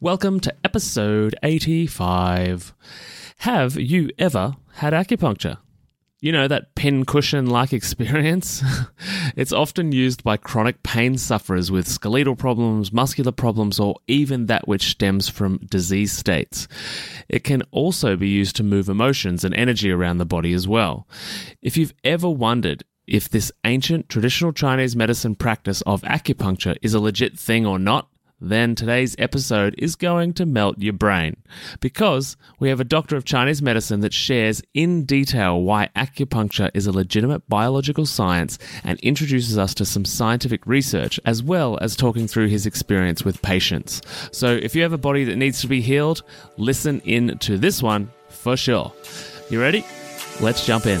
Welcome to episode 85. Have you ever had acupuncture? You know, that pincushion-like experience? It's often used by chronic pain sufferers with skeletal problems, muscular problems, or even that which stems from disease states. It can also be used to move emotions and energy around the body as well. If you've ever wondered if this ancient traditional Chinese medicine practice of acupuncture is a legit thing or not, then today's episode is going to melt your brain, because we have a doctor of Chinese medicine that shares in detail why acupuncture is a legitimate biological science and introduces us to some scientific research, as well as talking through his experience with patients. So if you have a body that needs to be healed, listen in to this one for sure. You ready? Let's jump in.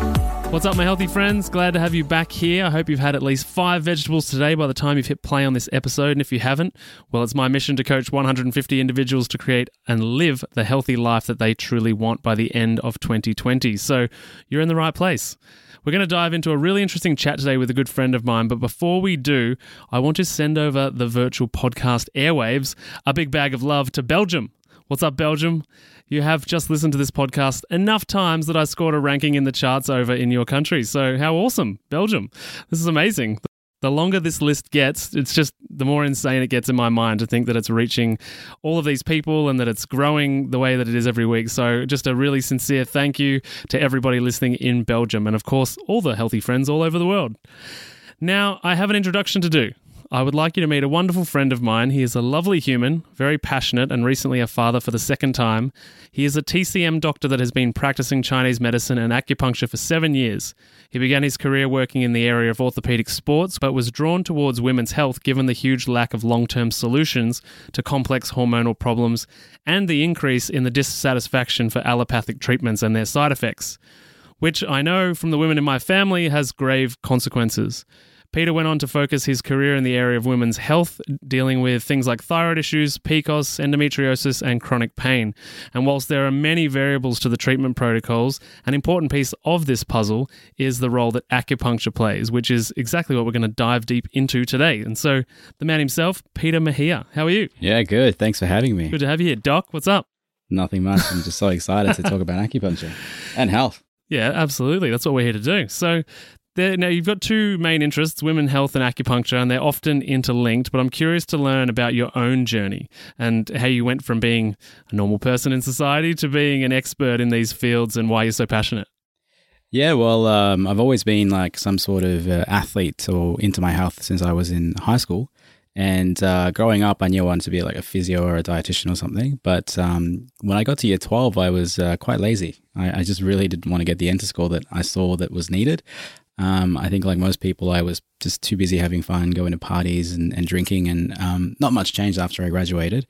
What's up, my healthy friends? Glad to have you back here. I hope you've had at least 5 vegetables today by the time you've hit play on this episode. And if you haven't, well, it's my mission to coach 150 individuals to create and live the healthy life that they truly want by the end of 2020. So you're in the right place. We're going to dive into a really interesting chat today with a good friend of mine, but before we do, I want to send over the virtual podcast airwaves a big bag of love to Belgium. What's up, Belgium? You have just listened to this podcast enough times that I scored a ranking in the charts over in your country. So how awesome, Belgium. This is amazing. The longer this list gets, it's just the more insane it gets in my mind to think that it's reaching all of these people and that it's growing the way that it is every week. So just a really sincere thank you to everybody listening in Belgium and, of course, all the healthy friends all over the world. Now, I have an introduction to do. I would like you to meet a wonderful friend of mine. He is a lovely human, very passionate, and recently a father for the second time. He is a TCM doctor that has been practicing Chinese medicine and acupuncture for 7 years. He began his career working in the area of orthopedic sports, but was drawn towards women's health given the huge lack of long-term solutions to complex hormonal problems and the increase in the dissatisfaction for allopathic treatments and their side effects, which I know from the women in my family has grave consequences. Peter went on to focus his career in the area of women's health, dealing with things like thyroid issues, PCOS, endometriosis, and chronic pain. And whilst there are many variables to the treatment protocols, an important piece of this puzzle is the role that acupuncture plays, which is exactly what we're going to dive deep into today. And so the man himself, Peter Mejia, how are you? Yeah, good. Thanks for having me. Good to have you here. Doc, what's up? Nothing much. I'm just so excited to talk about acupuncture and health. Yeah, absolutely. That's what we're here to do. So now, you've got two main interests, women's health and acupuncture, and they're often interlinked, but I'm curious to learn about your own journey and how you went from being a normal person in society to being an expert in these fields and why you're so passionate. Yeah, well, I've always been like some sort of athlete or into my health since I was in high school. And growing up, I knew I wanted to be like a physio or a dietitian or something. But when I got to year 12, I was quite lazy. I just really didn't want to get the ENTER score that I saw that was needed. I think like most people, I was just too busy having fun, going to parties and drinking, and not much changed after I graduated.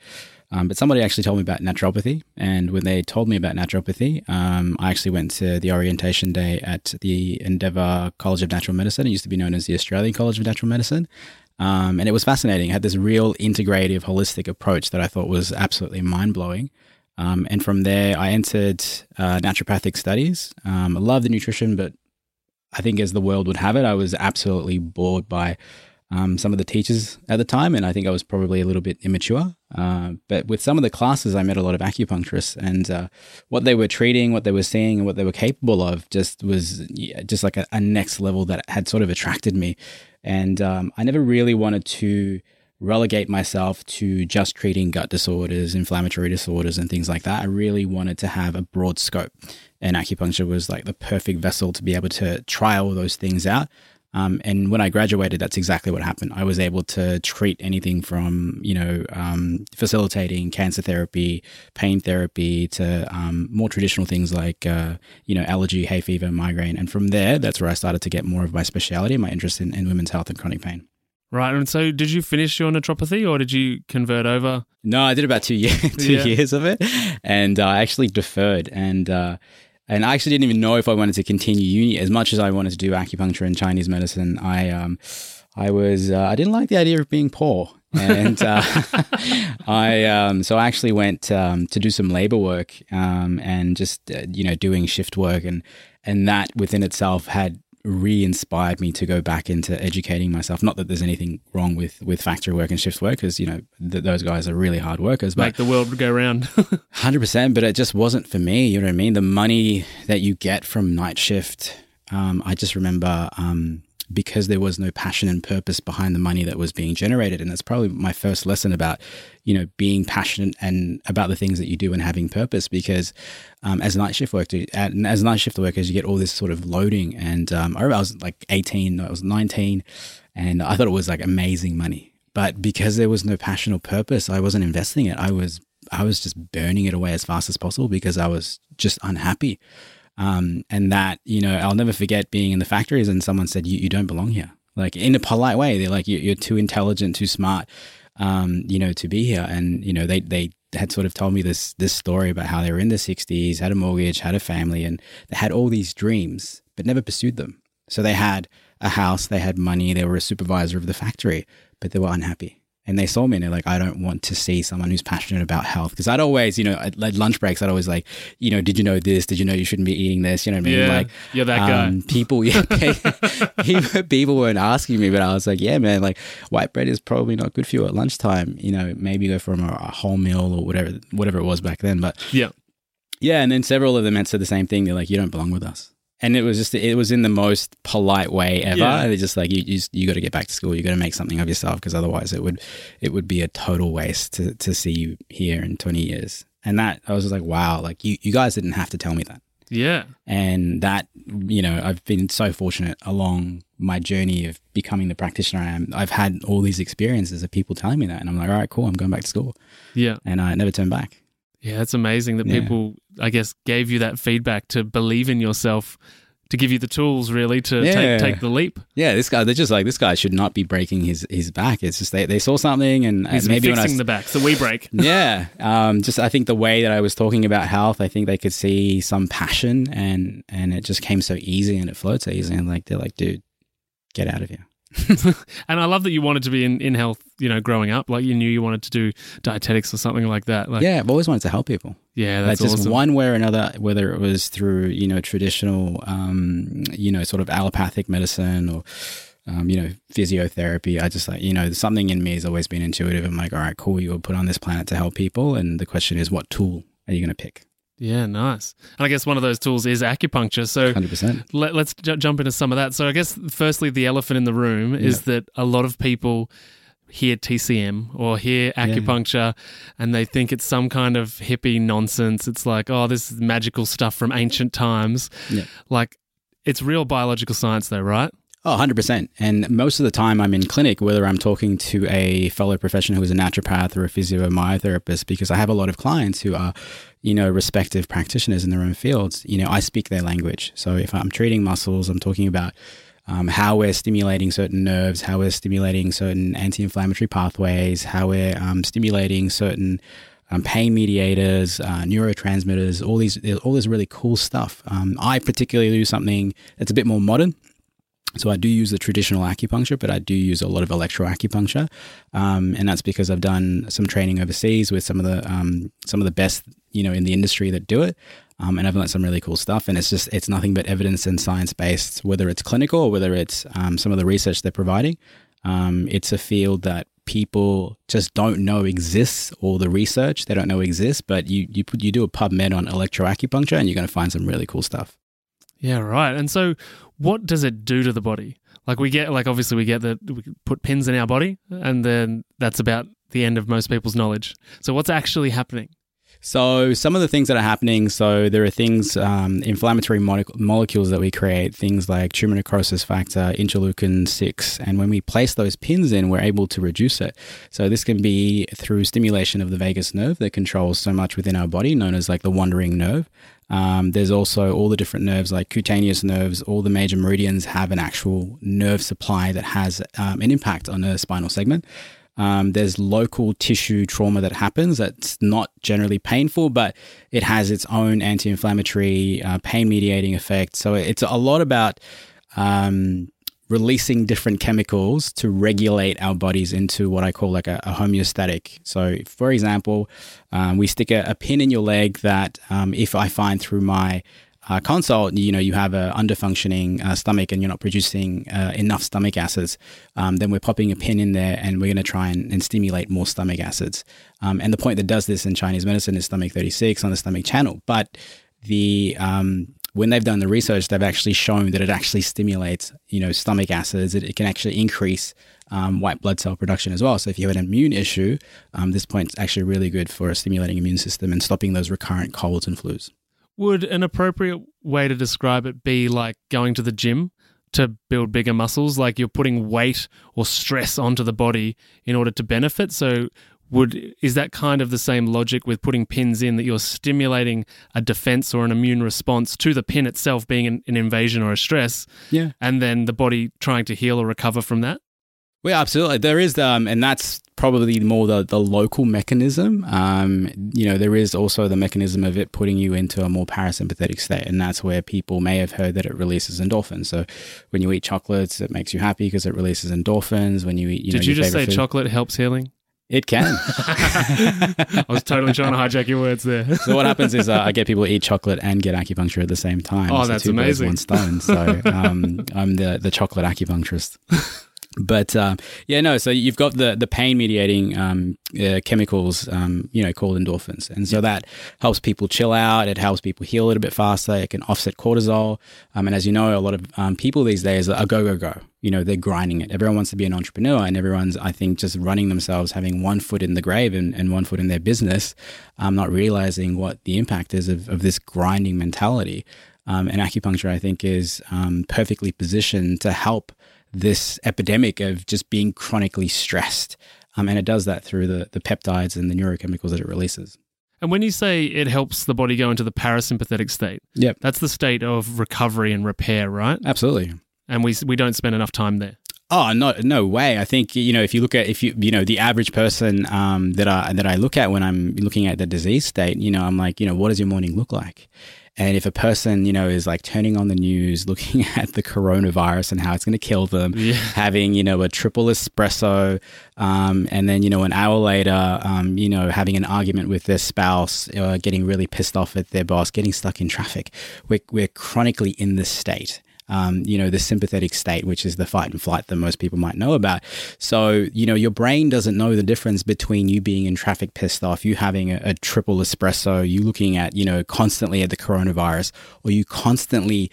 But somebody actually told me about naturopathy. And when they told me about naturopathy, I actually went to the orientation day at the Endeavour College of Natural Medicine. It used to be known as the Australian College of Natural Medicine. And it was fascinating. It had this real integrative, holistic approach that I thought was absolutely mind-blowing. And from there, I entered naturopathic studies. I love the nutrition, but I think as the world would have it, I was absolutely bored by some of the teachers at the time, and I think I was probably a little bit immature. But with some of the classes, I met a lot of acupuncturists, and what they were treating, what they were seeing, and what they were capable of just was just like a next level that had sort of attracted me. And I never really wanted to relegate myself to just treating gut disorders, inflammatory disorders, and things like that. I really wanted to have a broad scope, and acupuncture was like the perfect vessel to be able to try all those things out. And when I graduated, that's exactly what happened. I was able to treat anything from, facilitating cancer therapy, pain therapy to more traditional things like, allergy, hay fever, migraine. And from there, that's where I started to get more of my speciality, my interest in women's health and chronic pain. Right. And so did you finish your naturopathy or did you convert over? No, I did about two years of it. And I actually deferred and I actually didn't even know if I wanted to continue uni. As much as I wanted to do acupuncture and Chinese medicine, I I didn't like the idea of being poor. And so I actually went to do some labor work and just, doing shift work. And that within itself had re-inspired me to go back into educating myself. Not that there's anything wrong with factory work and shift work, because, those guys are really hard workers. But make the world go round. 100%, but it just wasn't for me. You know what I mean? The money that you get from night shift, I just remember... because there was no passion and purpose behind the money that was being generated. And that's probably my first lesson about, being passionate and about the things that you do and having purpose, because as night shift workers, you get all this sort of loading. And I remember I was like 19, and I thought it was like amazing money. But because there was no passion or purpose, I wasn't investing it. I was just burning it away as fast as possible because I was just unhappy. And that, I'll never forget being in the factories and someone said, you don't belong here. Like in a polite way, they're like, you're too intelligent, too smart, to be here. And, they had sort of told me this story about how they were in their 60s, had a mortgage, had a family, and they had all these dreams, but never pursued them. So they had a house, they had money, they were a supervisor of the factory, but they were unhappy. And they saw me and they're like, I don't want to see someone who's passionate about health. Because I'd always, at lunch breaks, I'd always like, did you know this? Did you know you shouldn't be eating this? You know what I mean? Yeah, like, you're that guy. People weren't asking me, but I was like, yeah, man, like white bread is probably not good for you at lunchtime. Maybe go for a whole meal or whatever it was back then. But yeah. And then several of them had said the same thing. They're like, you don't belong with us. And it was in the most polite way ever. Yeah. They're just like, you got to get back to school. You got to make something of yourself, because otherwise it would be a total waste to see you here in 20 years. And that, I was just like, wow, like you guys didn't have to tell me that. Yeah. And that, I've been so fortunate along my journey of becoming the practitioner I am. I've had all these experiences of people telling me that. And I'm like, all right, cool, I'm going back to school. Yeah. And I never turned back. Yeah, it's amazing that people, I guess, gave you that feedback to believe in yourself, to give you the tools really to take the leap. Yeah, this guy, they're just like, this guy should not be breaking his back. It's just they saw something and he's maybe fixing the back, so we break. Yeah. Just I think the way that I was talking about health, I think they could see some passion and it just came so easy and it flowed so easy. And like they're like, dude, get out of here. And I love that you wanted to be in health, growing up. Like you knew you wanted to do dietetics or something like that. Like, yeah, I've always wanted to help people. Yeah, that's awesome. Just one way or another, whether it was through, traditional, sort of allopathic medicine or, physiotherapy. I just like, something in me has always been intuitive. I'm like, all right, cool, you were put on this planet to help people. And the question is, what tool are you going to pick? Yeah, nice. And I guess one of those tools is acupuncture. So 100%. Let's jump into some of that. So I guess firstly, the elephant in the room is that a lot of people hear TCM or hear acupuncture and they think it's some kind of hippie nonsense. It's like, oh, this is magical stuff from ancient times. Yeah. Like it's real biological science though, right? Oh, 100%. And most of the time I'm in clinic, whether I'm talking to a fellow professional who is a naturopath or a physiomyotherapist, because I have a lot of clients who are, respective practitioners in their own fields, I speak their language. So if I'm treating muscles, I'm talking about how we're stimulating certain nerves, how we're stimulating certain anti-inflammatory pathways, how we're stimulating certain pain mediators, neurotransmitters, all this really cool stuff. I particularly do something that's a bit more modern. So I do use the traditional acupuncture, but I do use a lot of electroacupuncture, and that's because I've done some training overseas with some of the best, in the industry that do it, and I've learned some really cool stuff. And it's nothing but evidence and science based, whether it's clinical or whether it's some of the research they're providing. It's a field that people just don't know exists, or the research they don't know exists. But you do a PubMed on electroacupuncture, and you're going to find some really cool stuff. Yeah, right. And so what does it do to the body? Like we get that we put pins in our body and then that's about the end of most people's knowledge. So what's actually happening? So some of the things that are happening, so there are things, inflammatory molecules that we create, things like tumor necrosis factor, interleukin-6, and when we place those pins in, we're able to reduce it. So this can be through stimulation of the vagus nerve that controls so much within our body, known as like the wandering nerve. There's also all the different nerves like cutaneous nerves, all the major meridians have an actual nerve supply that has an impact on the spinal segment. There's local tissue trauma that happens that's not generally painful, but it has its own anti-inflammatory, pain-mediating effect. So it's a lot about releasing different chemicals to regulate our bodies into what I call like a homeostatic. So for example, we stick a pin in your leg that if I find through my consult, you know, you have a underfunctioning stomach and you're not producing enough stomach acids, then we're popping a pin in there and we're going to try and stimulate more stomach acids. And the point that does this in Chinese medicine is stomach 36 on the stomach channel. But the when they've done the research, they've actually shown that it actually stimulates, you know, stomach acids. It can actually increase white blood cell production as well. So if you have an immune issue, this point's actually really good for stimulating immune system and stopping those recurrent colds and flus. Would an appropriate way to describe it be like going to the gym to build bigger muscles? Like you're putting weight or stress onto the body in order to benefit. So is that kind of the same logic with putting pins in, that you're stimulating a defense or an immune response to the pin itself being an invasion or a stress, and then the body trying to heal or recover from that? Well, absolutely. There is, and that's probably more the local mechanism. You know, there is also the mechanism of it putting you into a more parasympathetic state, and that's where people may have heard that it releases endorphins. So when you eat chocolates, it makes you happy because it releases endorphins. When you eat, you know, your favorite food. Did you just say chocolate helps healing? It can. I was totally trying to hijack your words there. So what happens is I get people to eat chocolate and get acupuncture at the same time. Oh, so that's amazing. Birds, one stone. So I'm the chocolate acupuncturist. But so you've got the pain mediating chemicals, called endorphins. And so that helps people chill out. It helps people heal a little bit faster. It can offset cortisol. And as you know, a lot of people these days are go. You know, they're grinding it. Everyone wants to be an entrepreneur, and everyone's, I think, just running themselves, having one foot in the grave and one foot in their business, not realizing what the impact is of this grinding mentality. And acupuncture, I think, is perfectly positioned to help this epidemic of just being chronically stressed. And it does that through the peptides and the neurochemicals that it releases. And when you say it helps the body go into the parasympathetic state, that's the state of recovery and repair, right? Absolutely. And we don't spend enough time there. Oh, no way. I think, you know, if you look at the average person that I look at when I'm looking at the disease state, you know, I'm like, you know, what does your morning look like? And if a person, you know, is like turning on the news, looking at the coronavirus and how it's going to kill them, having, you know, a triple espresso, and then, you know, an hour later, you know, having an argument with their spouse, getting really pissed off at their boss, getting stuck in traffic, we're chronically in this state. You know, the sympathetic state, which is the fight and flight that most people might know about. So, you know, your brain doesn't know the difference between you being in traffic pissed off, you having a triple espresso, you looking at, you know, constantly at the coronavirus, or you constantly,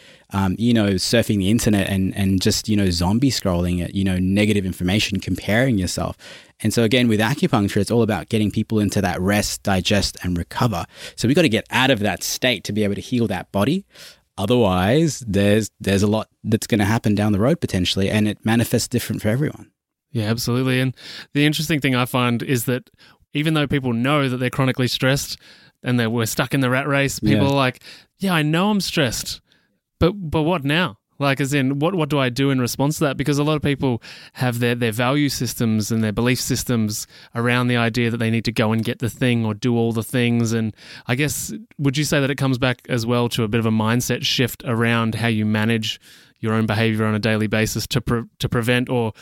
you know, surfing the internet and just, you know, zombie scrolling at, you know, negative information, comparing yourself. And so again, with acupuncture, it's all about getting people into that rest, digest, and recover. So we've got to get out of that state to be able to heal that body. Otherwise, there's a lot that's going to happen down the road potentially, and it manifests different for everyone. Yeah, absolutely. And the interesting thing I find is that even though people know that they're chronically stressed and that we're stuck in the rat race, people are like, yeah, I know I'm stressed, but what now? Like, as in, what do I do in response to that? Because a lot of people have their value systems and their belief systems around the idea that they need to go and get the thing or do all the things. And I guess, would you say that it comes back as well to a bit of a mindset shift around how you manage your own behavior on a daily basis to prevent or,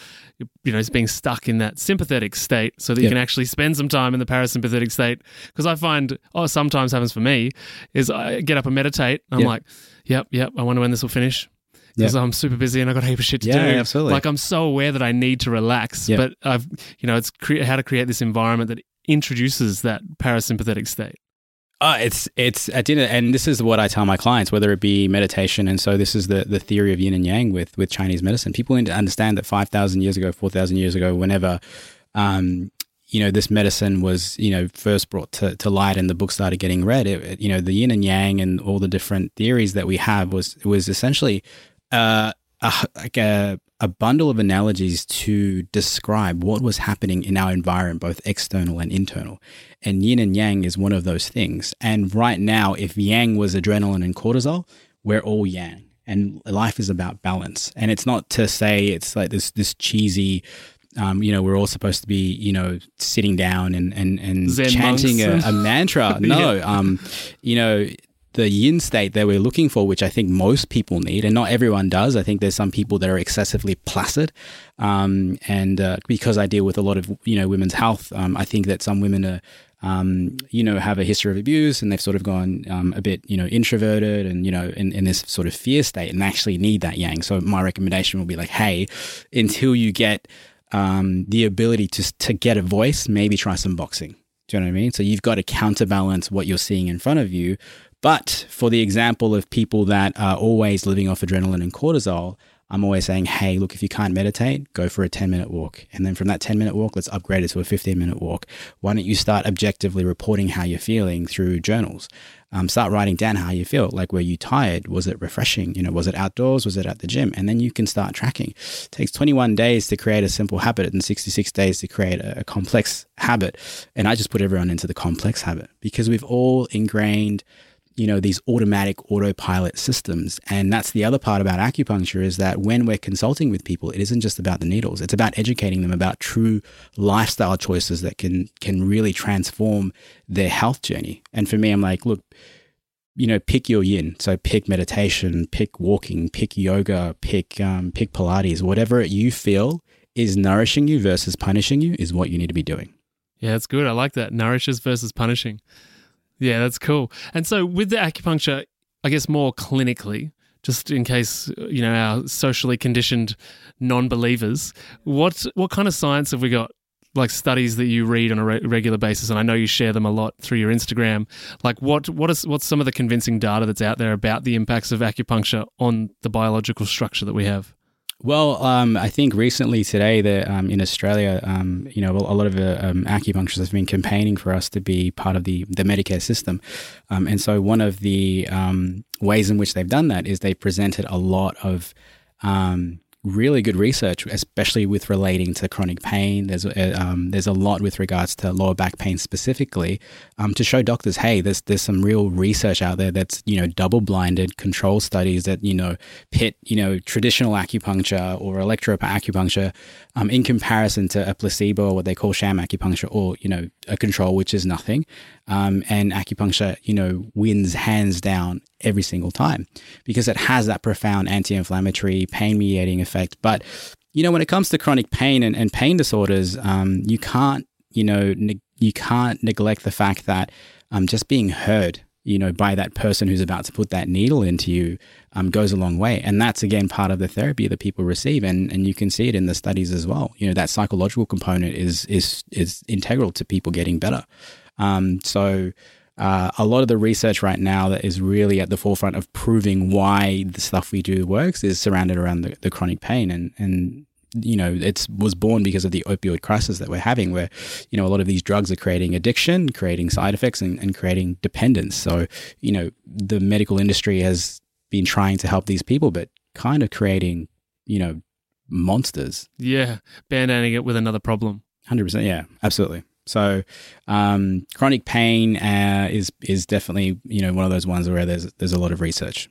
you know, being stuck in that sympathetic state so that you can actually spend some time in the parasympathetic state? Because I find, sometimes happens for me, is I get up and meditate. I'm like, yep, I wonder when this will finish. Because I'm super busy and I've got a heap of shit to do. Yeah, absolutely. Like, I'm so aware that I need to relax, but I've, you know, it's how to create this environment that introduces that parasympathetic state. It's at dinner, and this is what I tell my clients, whether it be meditation. And so this is the theory of yin and yang with Chinese medicine. People need to understand that 5,000 years ago, 4,000 years ago, whenever, you know, this medicine was, you know, first brought to light and the book started getting read, it, you know, the yin and yang and all the different theories that we have was essentially a bundle of analogies to describe what was happening in our environment, both external and internal. And yin and yang is one of those things. And right now, if yang was adrenaline and cortisol, we're all yang. And life is about balance. And it's not to say it's like this cheesy, you know, we're all supposed to be, you know, sitting down and chanting a mantra. No, you know, the yin state that we're looking for, which I think most people need, and not everyone does. I think there's some people that are excessively placid. And because I deal with a lot of, women's health, I think that some women are, have a history of abuse, and they've sort of gone a bit, introverted and, in this sort of fear state, and actually need that yang. So my recommendation will be like, hey, until you get the ability to get a voice, maybe try some boxing. Do you know what I mean? So you've got to counterbalance what you're seeing in front of you. But for the example of people that are always living off adrenaline and cortisol, I'm always saying, hey, look, if you can't meditate, go for a 10-minute walk. And then from that 10-minute walk, let's upgrade it to a 15-minute walk. Why don't you start objectively reporting how you're feeling through journals? Start writing down how you feel. Like, were you tired? Was it refreshing? Was it outdoors? Was it at the gym? And then you can start tracking. It takes 21 days to create a simple habit and 66 days to create a complex habit. And I just put everyone into the complex habit, because we've all ingrained these automatic autopilot systems. And that's the other part about acupuncture, is that when we're consulting with people, it isn't just about the needles. It's about educating them about true lifestyle choices that can really transform their health journey. And for me, I'm like, look, pick your yin. So pick meditation, pick walking, pick yoga, pick Pilates, whatever you feel is nourishing you versus punishing you is what you need to be doing. Yeah, that's good. I like that. Nourishes versus punishing. Yeah, that's cool. And so with the acupuncture, I guess more clinically, just in case, our socially conditioned non-believers, what kind of science have we got? Like studies that you read on a regular basis, and I know you share them a lot through your Instagram. Like what's some of the convincing data that's out there about the impacts of acupuncture on the biological structure that we have? Well, I think recently today that in Australia, a lot of acupuncturists have been campaigning for us to be part of the Medicare system. And so one of the ways in which they've done that is they presented a lot of really good research, especially with relating to chronic pain. There's a lot with regards to lower back pain specifically, to show doctors, hey, there's some real research out there that's double-blinded control studies that pit traditional acupuncture or electroacupuncture in comparison to a placebo, or what they call sham acupuncture, or a control, which is nothing. And acupuncture, wins hands down every single time, because it has that profound anti-inflammatory, pain-mediating effect. But, when it comes to chronic pain and pain disorders, you can't neglect the fact that just being heard, by that person who's about to put that needle into you goes a long way. And that's, again, part of the therapy that people receive. And you can see it in the studies as well. That psychological component is integral to people getting better. So a lot of the research right now that is really at the forefront of proving why the stuff we do works is surrounded around the chronic pain. And it was born because of the opioid crisis that we're having, where, a lot of these drugs are creating addiction, creating side effects and creating dependence. So, the medical industry has been trying to help these people, but kind of creating, monsters. Yeah. Band-aiding it with another problem. 100%. Yeah, absolutely. So, chronic pain is definitely one of those ones where there's a lot of research.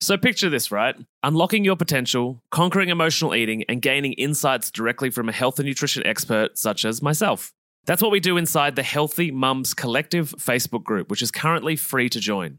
So picture this, right? Unlocking your potential, conquering emotional eating, and gaining insights directly from a health and nutrition expert such as myself. That's what we do inside the Healthy Mums Collective Facebook group, which is currently free to join.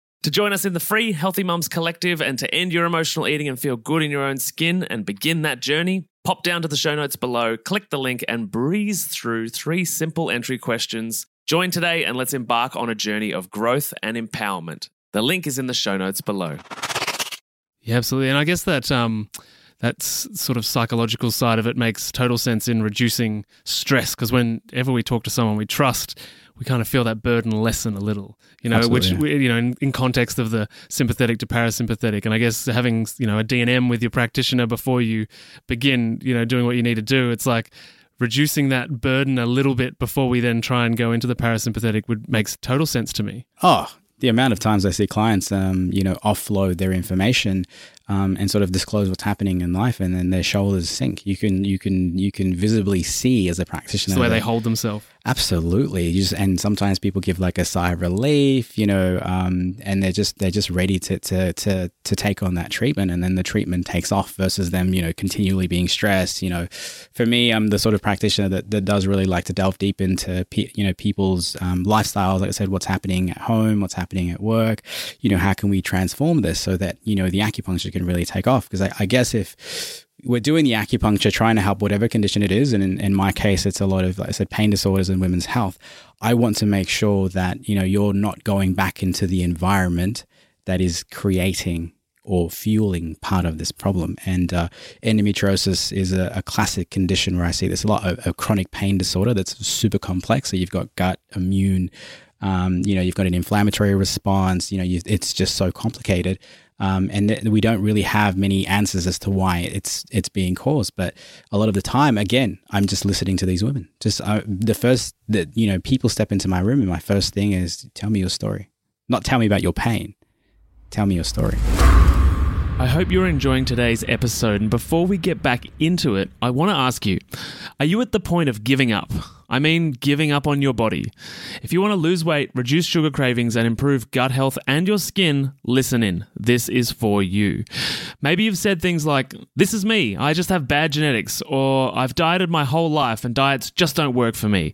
To join us in the free Healthy Mums Collective and to end your emotional eating and feel good in your own skin and begin that journey, pop down to the show notes below, click the link and breeze through 3 simple entry questions. Join today and let's embark on a journey of growth and empowerment. The link is in the show notes below. Yeah, absolutely. And I guess that that sort of psychological side of it makes total sense in reducing stress, because whenever we talk to someone we trust, we kind of feel that burden lessen a little, you know. Absolutely. Which, you know, in context of the sympathetic to parasympathetic. And I guess having, you know, a D&M with your practitioner before you begin, you know, doing what you need to do, it's like reducing that burden a little bit before we then try and go into the parasympathetic makes total sense to me. Oh, the amount of times I see clients, you know, offload their information and sort of disclose what's happening in life, and then their shoulders sink. You can visibly see as a practitioner. It's the way they hold themselves. Absolutely. And sometimes people give like a sigh of relief, you know, and they're just ready to take on that treatment, and then the treatment takes off versus them, you know, continually being stressed. You know, for me, I'm the sort of practitioner that does really like to delve deep into people's lifestyles. Like I said, what's happening at home, what's happening at work, you know, how can we transform this so that, you know, the acupuncture can really take off? Because I guess if we're doing the acupuncture, trying to help whatever condition it is, and in my case, it's a lot of, like I said, pain disorders and women's health, I want to make sure that, you know, you're not going back into the environment that is creating or fueling part of this problem. And endometriosis is a classic condition where I see this a lot, a chronic pain disorder that's super complex. So you've got gut, immune, you know, you've got an inflammatory response, you know, it's just so complicated. And we don't really have many answers as to why it's being caused. But a lot of the time, again, I'm just listening to these women. Just the first that, you know, people step into my room, and my first thing is, tell me your story. Not tell me about your pain. Tell me your story. I hope you're enjoying today's episode. And before we get back into it, I want to ask you, are you at the point of giving up? I mean, giving up on your body. If you want to lose weight, reduce sugar cravings, and improve gut health and your skin, listen in. This is for you. Maybe you've said things like, this is me, I just have bad genetics, or I've dieted my whole life and diets just don't work for me,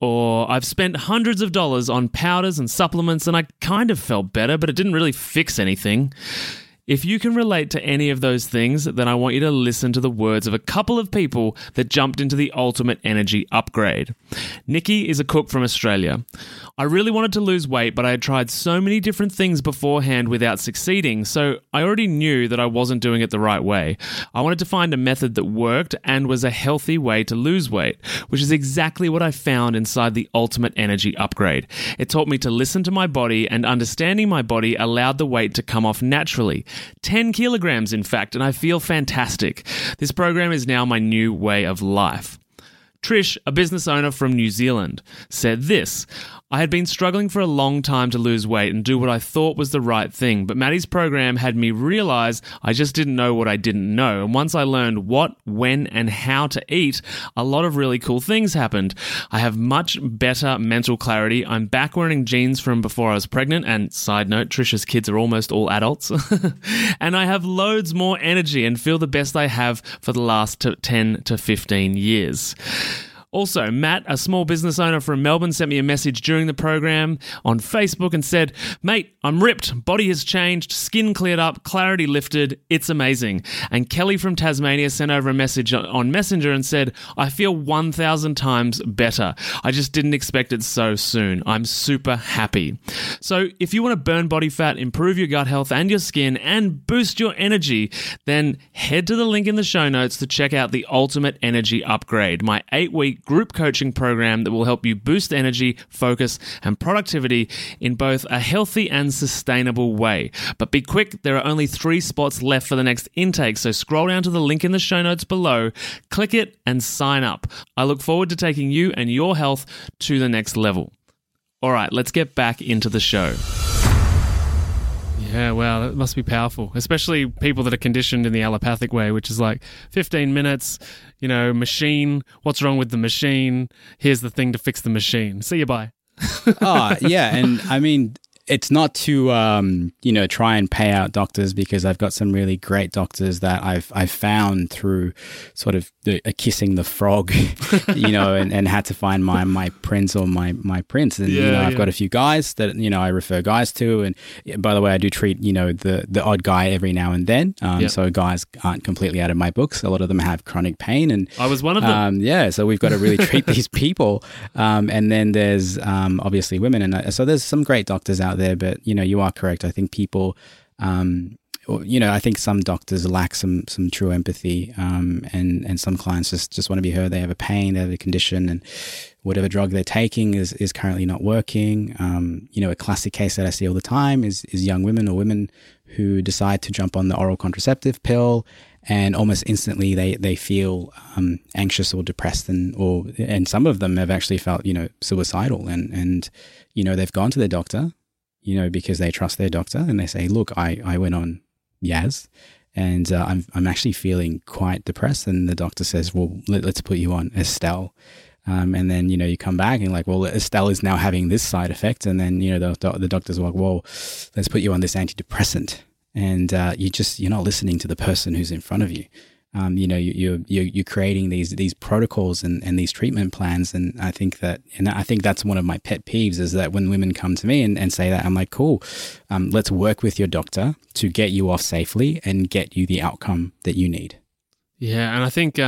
or I've spent hundreds of dollars on powders and supplements and I kind of felt better, but it didn't really fix anything. If you can relate to any of those things, then I want you to listen to the words of a couple of people that jumped into the ultimate energy upgrade. Nikki is a cook from Australia. I really wanted to lose weight, but I had tried so many different things beforehand without succeeding, so I already knew that I wasn't doing it the right way. I wanted to find a method that worked and was a healthy way to lose weight, which is exactly what I found inside the ultimate energy upgrade. It taught me to listen to my body, and understanding my body allowed the weight to come off naturally. 10 kilograms, in fact, and I feel fantastic. This program is now my new way of life. Trish, a business owner from New Zealand, said this: I had been struggling for a long time to lose weight and do what I thought was the right thing, but Maddie's program had me realize I just didn't know what I didn't know. And once I learned what, when, and how to eat, a lot of really cool things happened. I have much better mental clarity. I'm back wearing jeans from before I was pregnant. And side note, Trisha's kids are almost all adults. And I have loads more energy and feel the best I have for the last 10 to 15 years. Also, Matt, a small business owner from Melbourne, sent me a message during the program on Facebook and said, mate, I'm ripped. Body has changed. Skin cleared up. Clarity lifted. It's amazing. And Kelly from Tasmania sent over a message on Messenger and said, I feel 1,000 times better. I just didn't expect it so soon. I'm super happy. So if you want to burn body fat, improve your gut health and your skin, and boost your energy, then head to the link in the show notes to check out the Ultimate Energy Upgrade, my 8-week group coaching program that will help you boost energy, focus, and productivity in both a healthy and sustainable way. But be quick, there are only 3 spots left for the next intake, so scroll down to the link in the show notes below, click it, and sign up. I look forward to taking you and your health to the next level. All right, let's get back into the show. Yeah, wow, that must be powerful, especially people that are conditioned in the allopathic way, which is like 15 minutes, you know, machine, what's wrong with the machine? Here's the thing to fix the machine. See you, bye. Yeah, and I mean, it's not to, you know, try and pay out doctors, because I've got some really great doctors that I've found through sort of kissing the frog, you know, and had to find my prince or my prince. And, yeah, you know, I've got a few guys that, you know, I refer guys to. And by the way, I do treat, you know, the odd guy every now and then. So guys aren't completely out of my books. A lot of them have chronic pain. And I was one of them. Yeah. So we've got to really treat these people. And then there's obviously women. And so there's some great doctors out there. But, you know, you are correct. I think people you know, I think some doctors lack some true empathy, and some clients just want to be heard. They have a pain, they have a condition, and whatever drug they're taking is currently not working. You know, a classic case that I see all the time is young women or women who decide to jump on the oral contraceptive pill, and almost instantly they feel anxious or depressed, and some of them have actually felt, you know, suicidal, and you know, they've gone to their doctor, you know, because they trust their doctor, and they say, look, I went on Yaz, and I'm actually feeling quite depressed. And the doctor says, well, let's put you on Estelle. And then, you know, you come back and you're like, well, Estelle is now having this side effect. And then, you know, the doctor's like, well, let's put you on this antidepressant. And you're not listening to the person who's in front of you. You know, you're creating these protocols and these treatment plans. And I think that's one of my pet peeves, is that when women come to me and say that, I'm like, cool, let's work with your doctor to get you off safely and get you the outcome that you need. Yeah. And I think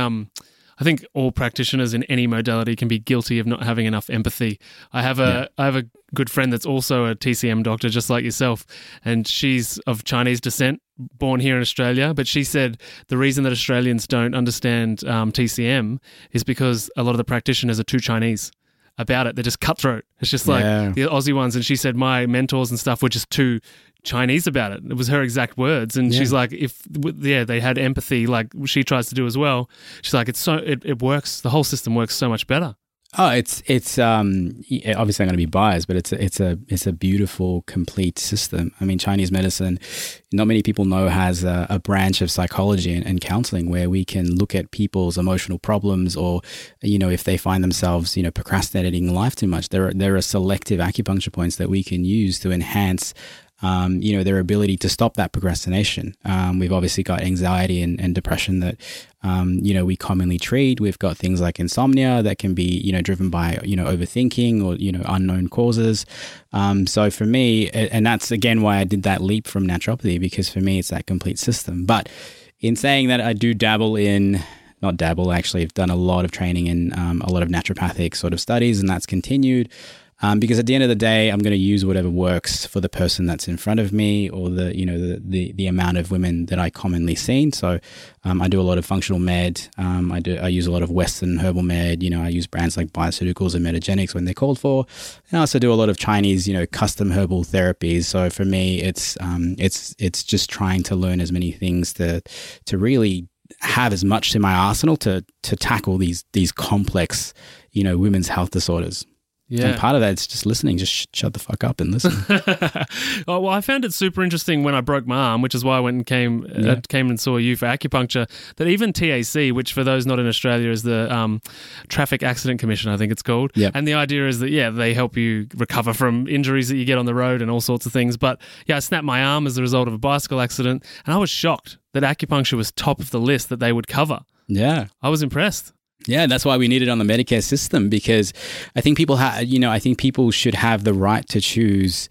all practitioners in any modality can be guilty of not having enough empathy. I have a good friend that's also a TCM doctor, just like yourself, and she's of Chinese descent, born here in Australia. But she said the reason that Australians don't understand TCM is because a lot of the practitioners are too Chinese about it. They're just cutthroat. It's just like the Aussie ones. And she said my mentors and stuff were just too Chinese about it. It was her exact words. And she's like, if they had empathy, like she tries to do as well. She's like, it works. The whole system works so much better. Oh, it's obviously I'm going to be biased, but it's a beautiful, complete system. I mean, Chinese medicine, not many people know, has a branch of psychology and counseling where we can look at people's emotional problems, or, you know, if they find themselves, you know, procrastinating life too much, there are selective acupuncture points that we can use to enhance, you know, their ability to stop that procrastination. We've obviously got anxiety and depression that, you know, we commonly treat. We've got things like insomnia that can be, you know, driven by, you know, overthinking or, you know, unknown causes. So for me, and that's again why I did that leap from naturopathy, because for me, it's that complete system. But in saying that, I do I've done a lot of training in a lot of naturopathic sort of studies, and that's continued. Because at the end of the day, I'm going to use whatever works for the person that's in front of me, or the, you know, the amount of women that I commonly seen. So I do a lot of functional med. I use a lot of Western herbal med. You know, I use brands like Bioceuticals and Metagenics when they're called for. And I also do a lot of Chinese, you know, custom herbal therapies. So for me, it's just trying to learn as many things to really have as much in my arsenal to tackle these complex, you know, women's health disorders. Yeah. And part of that is just listening. Just shut the fuck up and listen. Oh, well, I found it super interesting when I broke my arm, which is why I went and came and saw you for acupuncture, that even TAC, which for those not in Australia is the Traffic Accident Commission, I think it's called. Yep. And the idea is that, yeah, they help you recover from injuries that you get on the road and all sorts of things. But yeah, I snapped my arm as a result of a bicycle accident, and I was shocked that acupuncture was top of the list that they would cover. Yeah. I was impressed. Yeah, that's why we need it on the Medicare system, because I think people should have the right to choose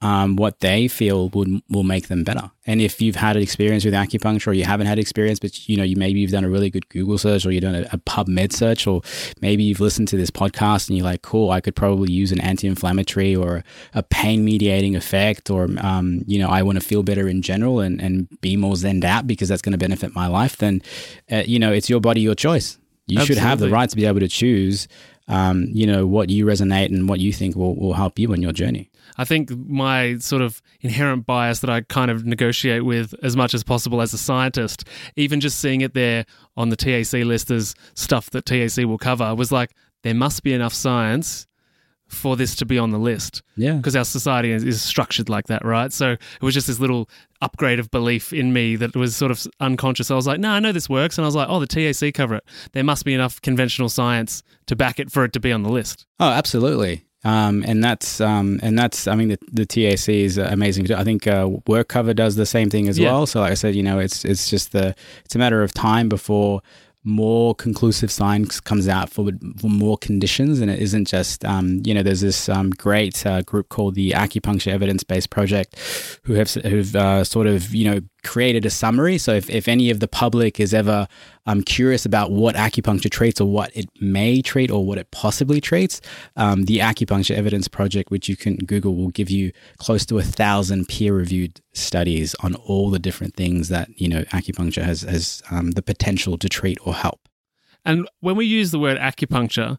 what they feel will make them better. And if you've had an experience with acupuncture, or you haven't had experience, but you know, maybe you've done a really good Google search, or you've done a PubMed search, or maybe you've listened to this podcast and you're like, cool, I could probably use an anti-inflammatory or a pain-mediating effect, or, you know, I want to feel better in general and be more zenned out because that's going to benefit my life, then, you know, it's your body, your choice. You Absolutely. Should have the right to be able to choose, you know, what you resonate and what you think will help you on your journey. I think my sort of inherent bias that I kind of negotiate with as much as possible as a scientist, even just seeing it there on the TAC list as stuff that TAC will cover, was like, there must be enough science for this to be on the list. Yeah. Because our society is structured like that, right? So it was just this little upgrade of belief in me that was sort of unconscious. I was like, no, I know this works. And I was like, oh, the TAC cover it. There must be enough conventional science to back it for it to be on the list. Oh, absolutely. And that's, I mean, the TAC is amazing. I think WorkCover does the same thing as well. So like I said, you know, it's a matter of time before more conclusive science comes out for more conditions. And it isn't just, you know, there's this great group called the Acupuncture Evidence-Based Project who've sort of, you know, created a summary. So if any of the public is ever curious about what acupuncture treats or what it may treat or what it possibly treats, the Acupuncture Evidence Project, which you can Google, will give you close to 1,000 peer-reviewed studies on all the different things that, you know, acupuncture has the potential to treat or help. And when we use the word acupuncture,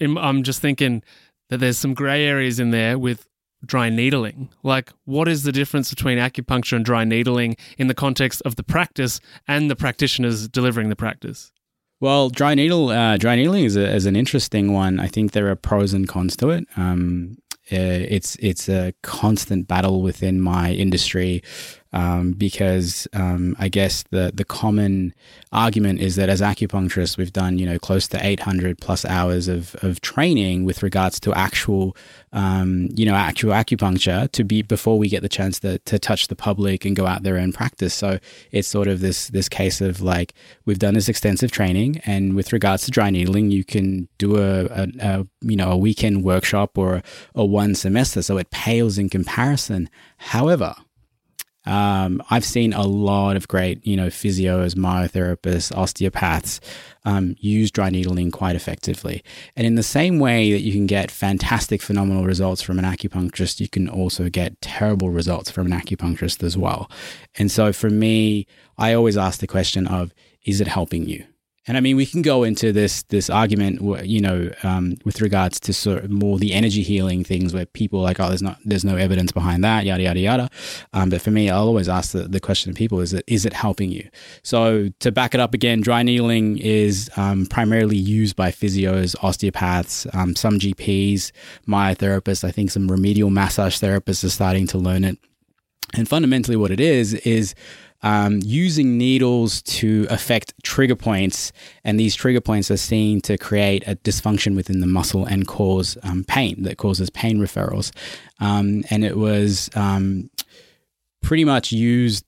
I'm just thinking that there's some grey areas in there with dry needling. Like, what is the difference between acupuncture and dry needling in the context of the practice and the practitioners delivering the practice? Well, dry needling is an interesting one. I think there are pros and cons to it. It's a constant battle within my industry because I guess the common argument is that as acupuncturists, we've done, you know, close to 800 plus hours of training with regards to actual acupuncture before we get the chance to touch the public and go out there and practice. So it's sort of this case of like, we've done this extensive training, and with regards to dry needling, you can do a weekend workshop or a one semester. So it pales in comparison. However, I've seen a lot of great, you know, physios, myotherapists, osteopaths, use dry needling quite effectively. And in the same way that you can get fantastic, phenomenal results from an acupuncturist, you can also get terrible results from an acupuncturist as well. And so for me, I always ask the question of, is it helping you? And I mean, we can go into this argument, you know, with regards to sort of more the energy healing things, where people are like, oh, there's no evidence behind that, yada yada yada. But for me, I'll always ask the question to people: is it helping you? So to back it up again, dry needling is primarily used by physios, osteopaths, some GPs, myotherapists. I think some remedial massage therapists are starting to learn it. And fundamentally, what it is. Using needles to affect trigger points, and these trigger points are seen to create a dysfunction within the muscle and cause pain that causes pain referrals. And it was pretty much used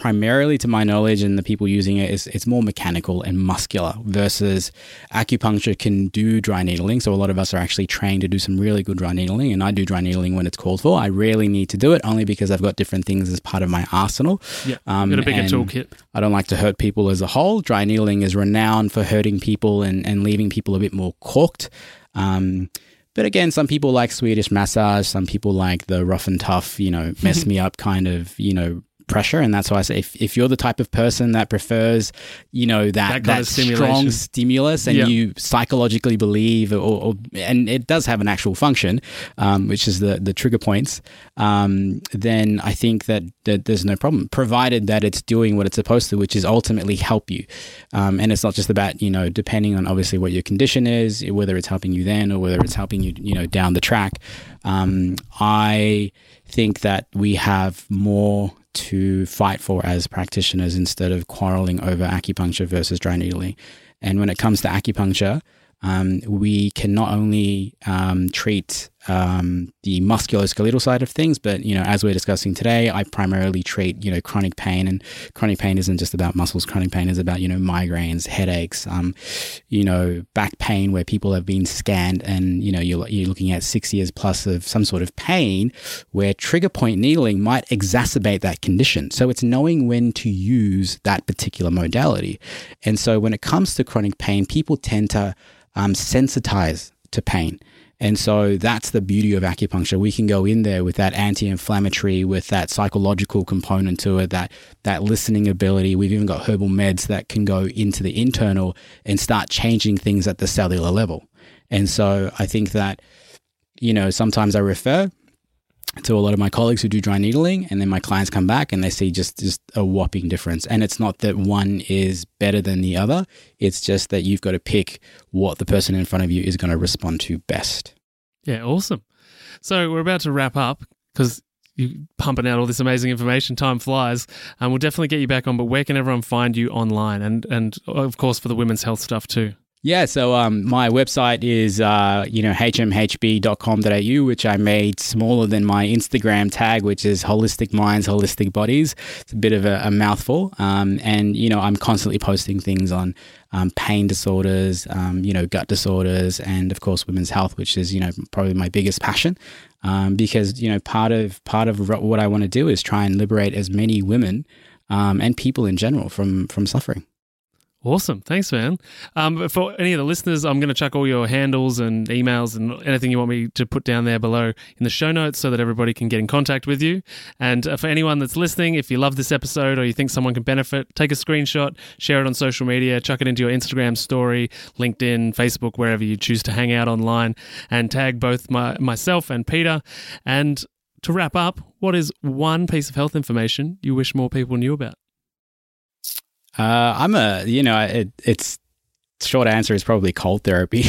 primarily, to my knowledge, and the people using it, it's more mechanical and muscular versus acupuncture can do dry needling. So a lot of us are actually trained to do some really good dry needling, and I do dry needling when it's called for. I rarely need to do it, only because I've got different things as part of my arsenal. Yeah, got a bigger toolkit. I don't like to hurt people as a whole. Dry needling is renowned for hurting people and leaving people a bit more corked. But again, some people like Swedish massage, some people like the rough and tough, you know, mess me up kind of, you know, pressure. And that's why I say if you're the type of person that prefers, you know, that strong stimulus, and you psychologically believe or and it does have an actual function, which is the trigger points, then I think that there's no problem, provided that it's doing what it's supposed to, which is ultimately help you. And it's not just about, you know, depending on obviously what your condition is, whether it's helping you then or whether it's helping you, you know, down the track. I think that we have more to fight for as practitioners instead of quarreling over acupuncture versus dry needling. And when it comes to acupuncture, we can not only treat the musculoskeletal side of things, but, you know, as we're discussing today, I primarily treat, you know, chronic pain, and chronic pain isn't just about muscles. Chronic pain is about, you know, migraines, headaches, you know, back pain where people have been scanned and, you know, you're looking at 6 years plus of some sort of pain where trigger point needling might exacerbate that condition. So it's knowing when to use that particular modality. And so when it comes to chronic pain, people tend to sensitize to pain. And so that's the beauty of acupuncture. We can go in there with that anti-inflammatory, with that psychological component to it, that listening ability. We've even got herbal meds that can go into the internal and start changing things at the cellular level. And so I think that, you know, sometimes I refer to a lot of my colleagues who do dry needling, and then my clients come back and they see just a whopping difference. And it's not that one is better than the other. It's just that you've got to pick what the person in front of you is going to respond to best. Yeah, awesome. So we're about to wrap up because you're pumping out all this amazing information. Time flies. And we'll definitely get you back on, but where can everyone find you online? And of course, for the women's health stuff too. Yeah, so my website is, hmhb.com.au, which I made smaller than my Instagram tag, which is holistic minds, holistic bodies. It's a bit of a mouthful. And, you know, I'm constantly posting things on pain disorders, you know, gut disorders, and of course, women's health, which is, you know, probably my biggest passion. Because, you know, part of what I want to do is try and liberate as many women and people in general from suffering. Awesome. Thanks, man. For any of the listeners, I'm going to chuck all your handles and emails and anything you want me to put down there below in the show notes so that everybody can get in contact with you. And for anyone that's listening, if you love this episode or you think someone can benefit, take a screenshot, share it on social media, chuck it into your Instagram story, LinkedIn, Facebook, wherever you choose to hang out online, and tag both myself and Peter. And to wrap up, what is one piece of health information you wish more people knew about? It's short answer is probably cold therapy.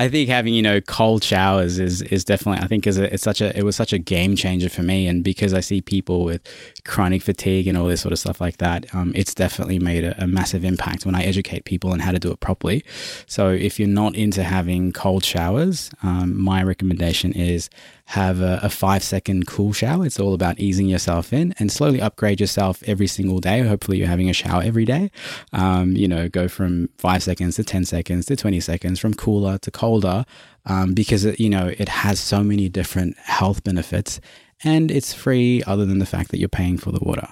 I think having, cold showers is definitely, it was such a game changer for me. And because I see people with chronic fatigue and all this sort of stuff like that, it's definitely made a massive impact when I educate people on how to do it properly. So if you're not into having cold showers, my recommendation is have a 5-second cool shower. It's all about easing yourself in and slowly upgrade yourself every single day. Hopefully you're having a shower every day. Go from 5 seconds to 10 seconds to 20 seconds, from cooler to colder, because it has so many different health benefits, and it's free other than the fact that you're paying for the water.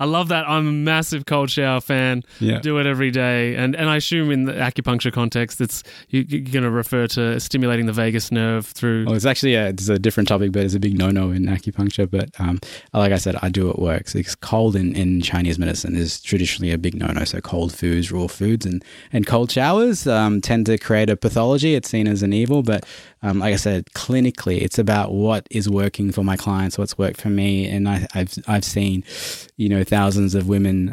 I love that. I'm a massive cold shower fan. Yeah. Do it every day. And I assume in the acupuncture context, you're going to refer to stimulating the vagus nerve through... Well, it's actually it's a different topic, but it's a big no-no in acupuncture. But like I said, I do what works. It's cold in Chinese medicine is traditionally a big no-no. So cold foods, raw foods, and cold showers tend to create a pathology. It's seen as an evil, but... like I said, clinically, it's about what is working for my clients, what's worked for me. And I've seen, thousands of women,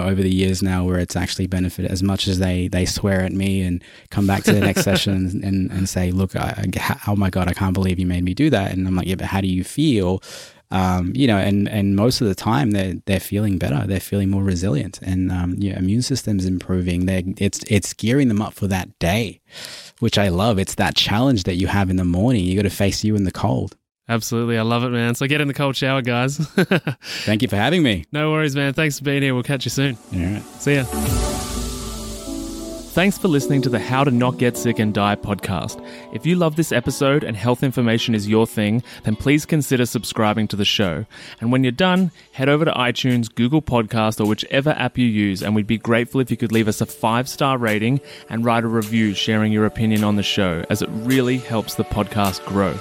over the years now where it's actually benefited as much as they swear at me and come back to the next session and say, look, oh my God, I can't believe you made me do that. And I'm like, yeah, but how do you feel? And most of the time they're feeling better, they're feeling more resilient, and your immune system's improving. It's gearing them up for that day, which I love. It's that challenge that you have in the morning. You got to face you in the cold. Absolutely. I love it, man. So get in the cold shower, guys. Thank you for having me. No worries, man. Thanks for being here. We'll catch you soon. All right. See ya. Thanks for listening to the How to Not Get Sick and Die podcast. If you love this episode and health information is your thing, then please consider subscribing to the show. And when you're done, head over to iTunes, Google Podcast, or whichever app you use, and we'd be grateful if you could leave us a 5-star rating and write a review sharing your opinion on the show, as it really helps the podcast grow.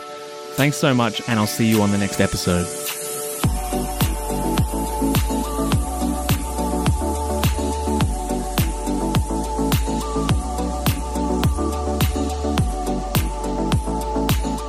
Thanks so much, and I'll see you on the next episode.